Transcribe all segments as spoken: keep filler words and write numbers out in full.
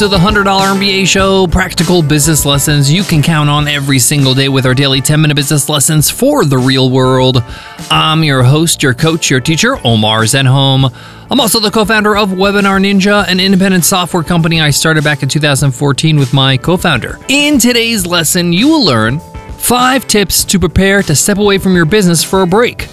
to the one hundred dollar M B A show, practical business lessons you can count on every single day with our daily ten minute business lessons for the real world. I'm your host, your coach, your teacher, Omar Zenhom. I'm also the co-founder of Webinar Ninja, an independent software company I started back in two thousand fourteen with my co-founder. In today's lesson, you will learn five tips to prepare to step away from your business for a break.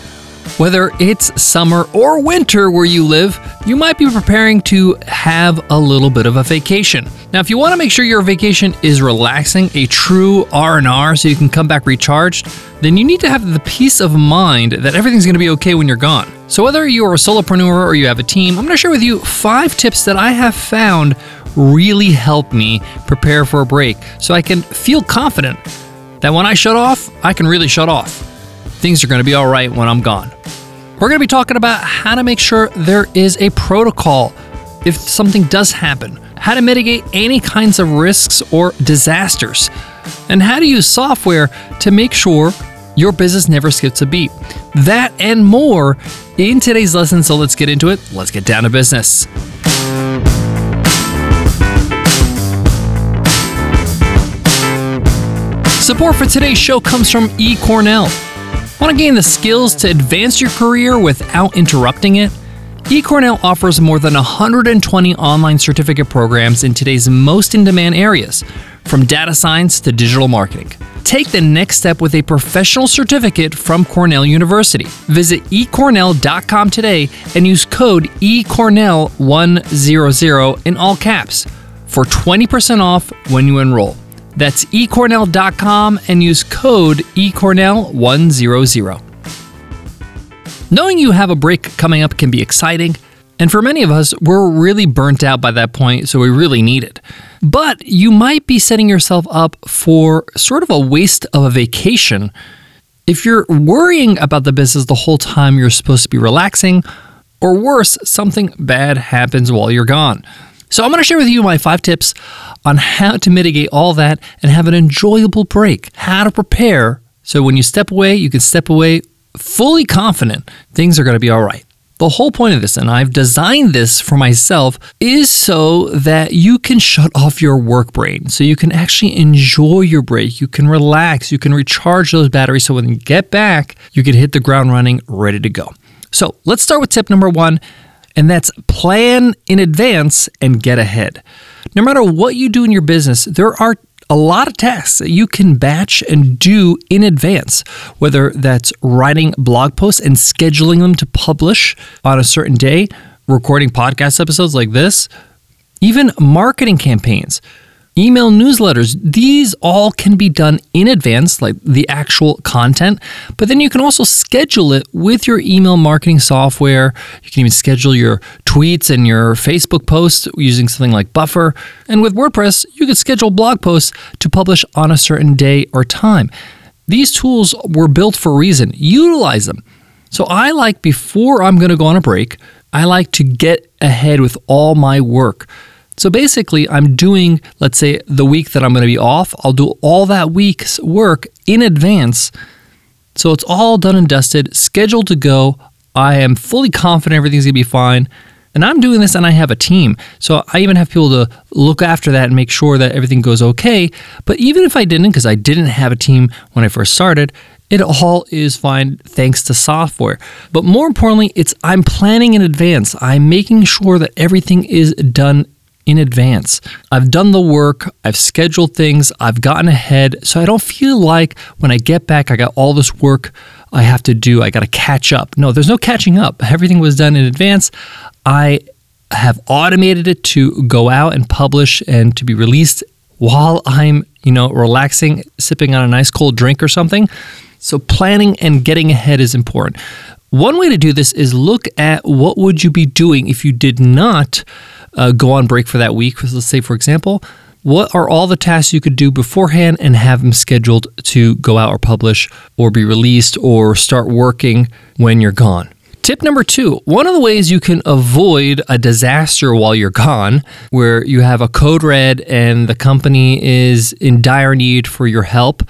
Whether it's summer or winter where you live, you might be preparing to have a little bit of a vacation. Now, if you want to make sure your vacation is relaxing, a true R and R, so you can come back recharged, then you need to have the peace of mind that everything's going to be okay when you're gone. So whether you're a solopreneur or you have a team, I'm going to share with you five tips that I have found really help me prepare for a break so I can feel confident that when I shut off, I can really shut off. Things are going to be all right when I'm gone. We're going to be talking about how to make sure there is a protocol if something does happen, how to mitigate any kinds of risks or disasters, and how to use software to make sure your business never skips a beat. That and more in today's lesson, so let's get into it. Let's get down to business. Support for today's show comes from eCornell. Want to gain the skills to advance your career without interrupting it? eCornell offers more than one hundred twenty online certificate programs in today's most in-demand areas, from data science to digital marketing. Take the next step with a professional certificate from Cornell University. Visit e cornell dot com today and use code e cornell one hundred in all caps for twenty percent off when you enroll. That's e cornell dot com and use code e cornell one hundred. Knowing you have a break coming up can be exciting, and for many of us, we're really burnt out by that point, so we really need it. But you might be setting yourself up for sort of a waste of a vacation if you're worrying about the business the whole time you're supposed to be relaxing, or worse, something bad happens while you're gone. So I'm going to share with you my five tips on how to mitigate all that and have an enjoyable break, how to prepare so when you step away, you can step away fully confident things are going to be all right. The whole point of this, and I've designed this for myself, is so that you can shut off your work brain, so you can actually enjoy your break, you can relax, you can recharge those batteries so when you get back, you can hit the ground running, ready to go. So let's start with tip number one. And that's plan in advance and get ahead. No matter what you do in your business, there are a lot of tasks that you can batch and do in advance, whether that's writing blog posts and scheduling them to publish on a certain day, recording podcast episodes like this, even marketing campaigns, email newsletters. These all can be done in advance, like the actual content, but then you can also schedule it with your email marketing software. You can even schedule your tweets and your Facebook posts using something like Buffer. And with WordPress, you could schedule blog posts to publish on a certain day or time. These tools were built for a reason. Utilize them. So I like, before I'm going to go on a break, I like to get ahead with all my work. So basically, I'm doing, let's say, the week that I'm going to be off. I'll do all that week's work in advance. So it's all done and dusted, scheduled to go. I am fully confident everything's going to be fine. And I'm doing this and I have a team. So I even have people to look after that and make sure that everything goes okay. But even if I didn't, because I didn't have a team when I first started, it all is fine thanks to software. But more importantly, it's I'm planning in advance. I'm making sure that everything is done in advance. I've done the work, I've scheduled things, I've gotten ahead, so I don't feel like when I get back, I got all this work I have to do, I gotta catch up. No, there's no catching up. Everything was done in advance. I have automated it to go out and publish and to be released while I'm, you know, relaxing, sipping on a nice cold drink or something. So planning and getting ahead is important. One way to do this is look at what would you be doing if you did not uh, go on break for that week. Let's say, for example, what are all the tasks you could do beforehand and have them scheduled to go out or publish or be released or start working when you're gone? Tip number two, one of the ways you can avoid a disaster while you're gone, where you have a code red and the company is in dire need for your help,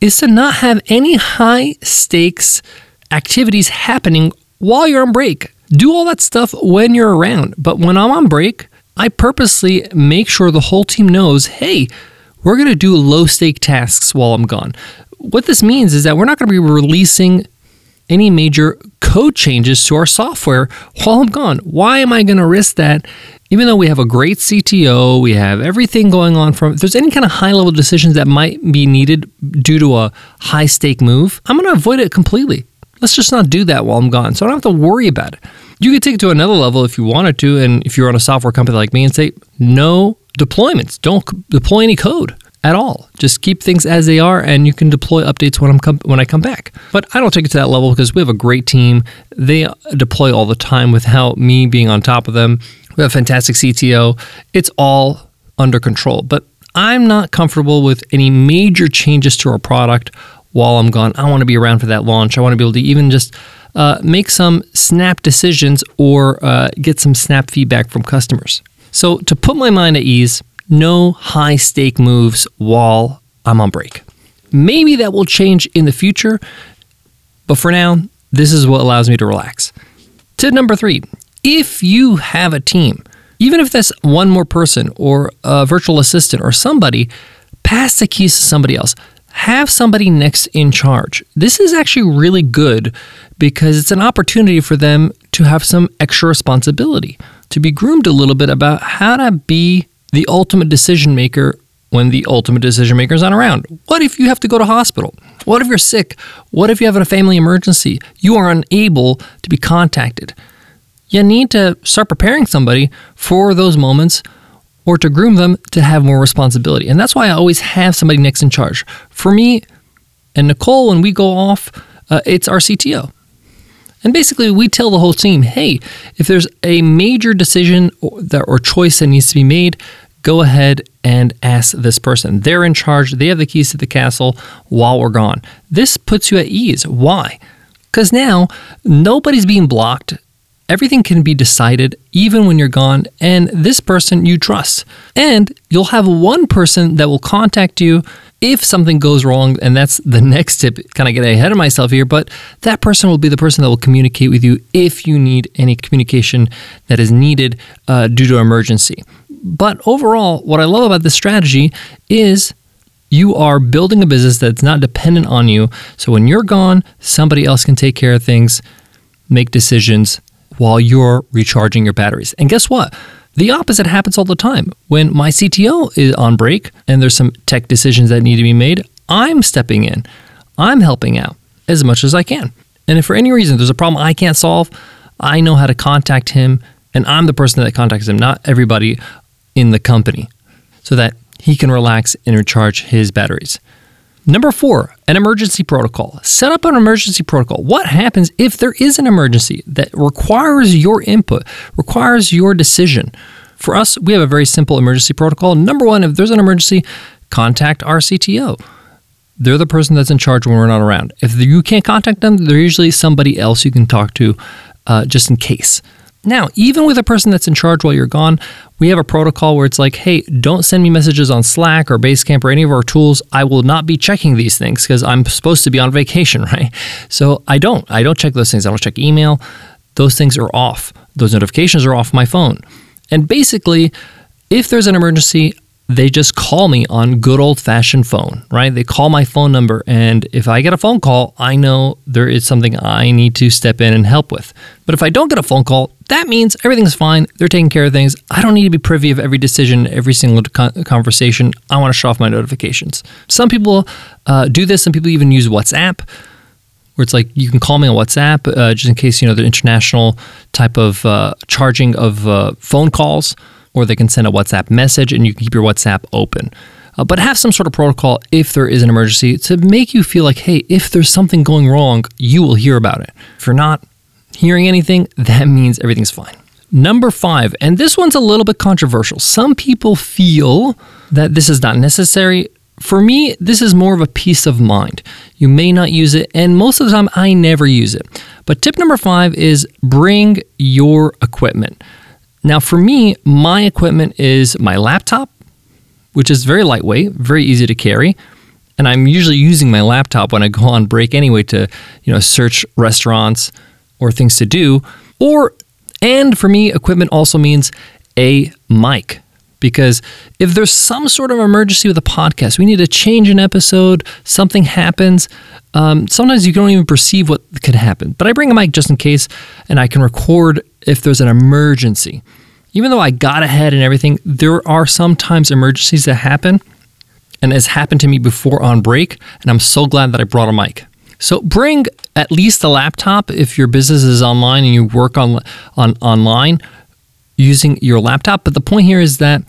is to not have any high stakes activities happening while you're on break. Do all that stuff when you're around. But when I'm on break, I purposely make sure the whole team knows, hey, we're going to do low-stake tasks while I'm gone. What this means is that we're not going to be releasing any major code changes to our software while I'm gone. Why am I going to risk that? Even though we have a great C T O, we have everything going on from, if there's any kind of high-level decisions that might be needed due to a high-stake move, I'm going to avoid it completely. Let's just not do that while I'm gone, so I don't have to worry about it. You could take it to another level if you wanted to, and if you're on a software company like me, and say, no deployments. Don't deploy any code at all. Just keep things as they are, and you can deploy updates when I'm com- when I come back. But I don't take it to that level because we have a great team. They deploy all the time without me being on top of them. We have a fantastic C T O. It's all under control. But I'm not comfortable with any major changes to our product while I'm gone. I want to be around for that launch. I want to be able to even just uh, make some snap decisions or uh, get some snap feedback from customers. So to put my mind at ease, no high stake moves while I'm on break. Maybe that will change in the future, but for now, this is what allows me to relax. Tip number three, if you have a team, even if that's one more person or a virtual assistant or somebody, pass the keys to somebody else. Have somebody next in charge. This is actually really good because it's an opportunity for them to have some extra responsibility, to be groomed a little bit about how to be the ultimate decision maker when the ultimate decision maker is not around. What if you have to go to hospital? What if you're sick? What if you have a family emergency? You are unable to be contacted. You need to start preparing somebody for those moments or to groom them to have more responsibility. And that's why I always have somebody next in charge. For me and Nicole, when we go off, uh, it's our C T O. And basically, we tell the whole team, hey, if there's a major decision or, that, or choice that needs to be made, go ahead and ask this person. They're in charge. They have the keys to the castle while we're gone. This puts you at ease. Why? Because now nobody's being blocked. Everything can be decided even when you're gone, and this person you trust. And you'll have one person that will contact you if something goes wrong, and that's the next tip, kind of getting ahead of myself here, but that person will be the person that will communicate with you if you need any communication that is needed uh, due to emergency. But overall, what I love about this strategy is you are building a business that's not dependent on you. So when you're gone, somebody else can take care of things, make decisions while you're recharging your batteries. And guess what? The opposite happens all the time. When my C T O is on break and there's some tech decisions that need to be made, I'm stepping in. I'm helping out as much as I can. And if for any reason there's a problem I can't solve, I know how to contact him, and I'm the person that contacts him, not everybody in the company, so that he can relax and recharge his batteries. Number four, an emergency protocol. Set up an emergency protocol. What happens if there is an emergency that requires your input, requires your decision? For us, we have a very simple emergency protocol. Number one, if there's an emergency, contact our C T O. They're the person that's in charge when we're not around. If you can't contact them, there's usually somebody else you can talk to uh, just in case. Now, even with a person that's in charge while you're gone, we have a protocol where it's like, hey, don't send me messages on Slack or Basecamp or any of our tools. I will not be checking these things because I'm supposed to be on vacation, right? So I don't. I don't check those things. I don't check email. Those things are off. Those notifications are off my phone. And basically, if there's an emergency, they just call me on good old-fashioned phone, right? They call my phone number, and if I get a phone call, I know there is something I need to step in and help with. But if I don't get a phone call, that means everything's fine. They're taking care of things. I don't need to be privy of every decision, every single conversation. I want to shut off my notifications. Some people uh, do this. Some people even use WhatsApp, where it's like you can call me on WhatsApp uh, just in case, you know, the international type of uh, charging of uh, phone calls. Or they can send a WhatsApp message and you can keep your WhatsApp open. Uh, but have some sort of protocol if there is an emergency to make you feel like, hey, if there's something going wrong, you will hear about it. If you're not hearing anything, that means everything's fine. Number five, and this one's a little bit controversial. Some people feel that this is not necessary. For me, this is more of a peace of mind. You may not use it, and most of the time, I never use it. But tip number five is bring your equipment. Now, for me, my equipment is my laptop, which is very lightweight, very easy to carry. And I'm usually using my laptop when I go on break anyway to, you know, search restaurants or things to do. Or, and for me, equipment also means a mic. Because if there's some sort of emergency with a podcast, we need to change an episode, something happens. Um, sometimes you don't even perceive what could happen. But I bring a mic just in case, and I can record if there's an emergency. Even though I got ahead and everything, there are sometimes emergencies that happen, and it's happened to me before on break, and I'm so glad that I brought a mic. So bring at least a laptop if your business is online and you work on, on online, using your laptop. But the point here is that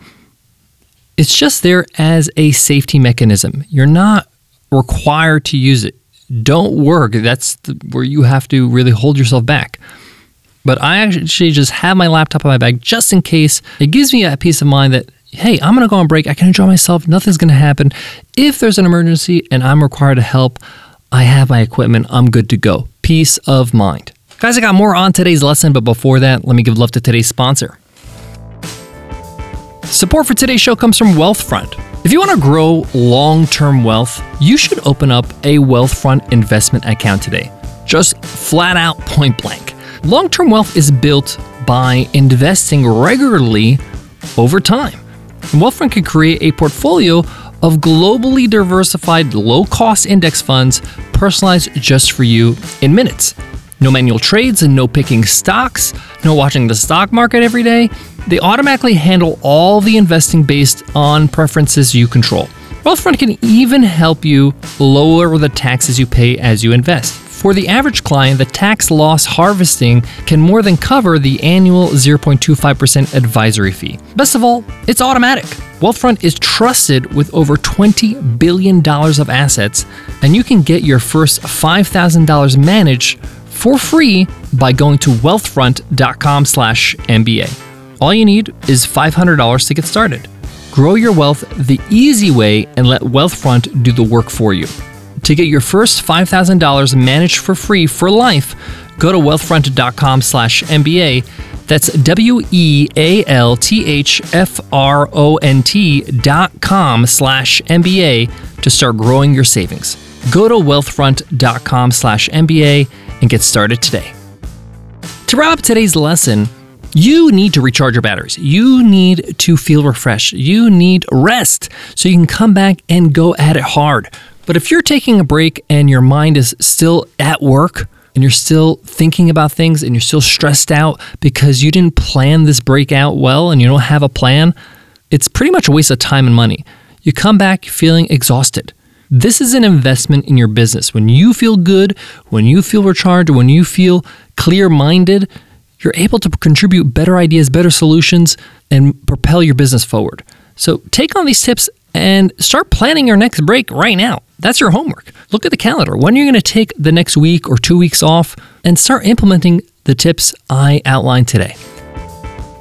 it's just there as a safety mechanism. You're not required to use it. Don't work. That's the, where you have to really hold yourself back. But I actually just have my laptop in my bag just in case. It gives me a peace of mind that, hey, I'm going to go on break. I can enjoy myself. Nothing's going to happen. If there's an emergency and I'm required to help, I have my equipment. I'm good to go. Peace of mind. Guys, I got more on today's lesson, but before that, let me give love to today's sponsor. Support for today's show comes from Wealthfront. If you want to grow long-term wealth, you should open up a Wealthfront investment account today. Just flat out, point blank. Long-term wealth is built by investing regularly over time. And Wealthfront can create a portfolio of globally diversified low-cost index funds personalized just for you in minutes. No manual trades and no picking stocks, no watching the stock market every day. They automatically handle all the investing based on preferences you control. Wealthfront can even help you lower the taxes you pay as you invest. For the average client, the tax loss harvesting can more than cover the annual zero point two five percent advisory fee. Best of all, it's automatic. Wealthfront is trusted with over twenty billion dollars of assets, and you can get your first five thousand dollars managed for free by going to wealthfront dot com slash M B A. All you need is five hundred dollars to get started. Grow your wealth the easy way and let Wealthfront do the work for you. To get your first five thousand dollars managed for free for life, go to wealthfront dot com slash M B A. That's W-E-A-L-T-H-F-R-O-N-T dot com slash MBA to start growing your savings. Go to wealthfront dot com slash M B A and get started today. To wrap up today's lesson, you need to recharge your batteries. You need to feel refreshed. You need rest so you can come back and go at it hard. But if you're taking a break and your mind is still at work and you're still thinking about things and you're still stressed out because you didn't plan this break out well and you don't have a plan, it's pretty much a waste of time and money. You come back feeling exhausted. This is an investment in your business. When you feel good, when you feel recharged, when you feel clear-minded, you're able to contribute better ideas, better solutions, and propel your business forward. So take on these tips and start planning your next break right now. That's your homework. Look at the calendar. When are you going to take the next week or two weeks off and start implementing the tips I outlined today?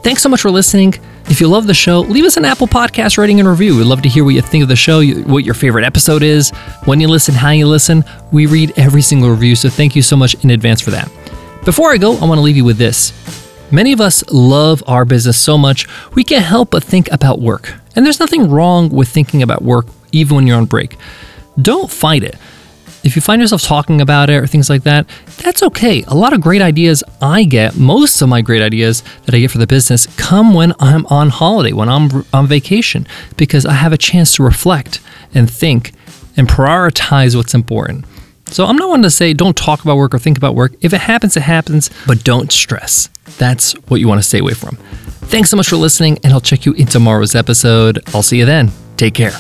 Thanks so much for listening. If you love the show, leave us an Apple Podcast rating and review. We'd love to hear what you think of the show, what your favorite episode is, when you listen, how you listen. We read every single review, so thank you so much in advance for that. Before I go, I want to leave you with this. Many of us love our business so much, we can't help but think about work. And there's nothing wrong with thinking about work, even when you're on break. Don't fight it. If you find yourself talking about it or things like that, that's okay. A lot of great ideas I get, most of my great ideas that I get for the business come when I'm on holiday, when I'm on vacation, because I have a chance to reflect and think and prioritize what's important. So I'm not one to say don't talk about work or think about work. If it happens, it happens, but don't stress. That's what you want to stay away from. Thanks so much for listening, and I'll check you in tomorrow's episode. I'll see you then. Take care.